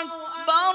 أكبر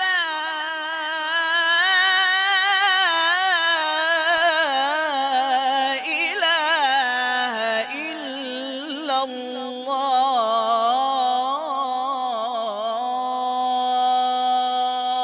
لا إله إلا الله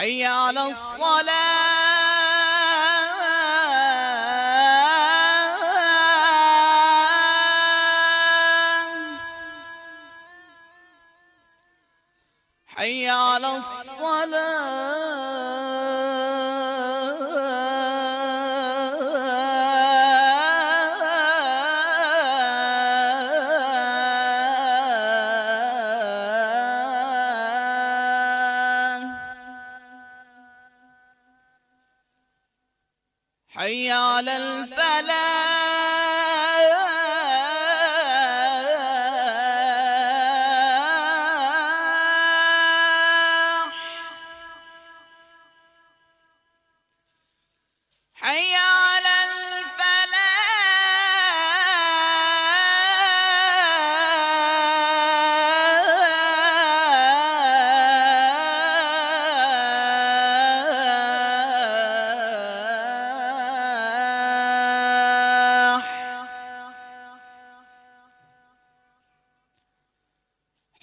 حي على الصلاة حي على حي على الفلاح حي على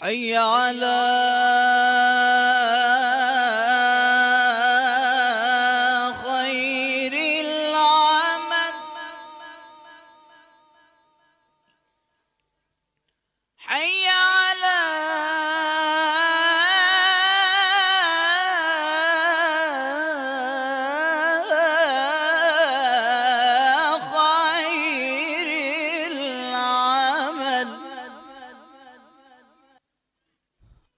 حي على خير العمل حي على خير العمل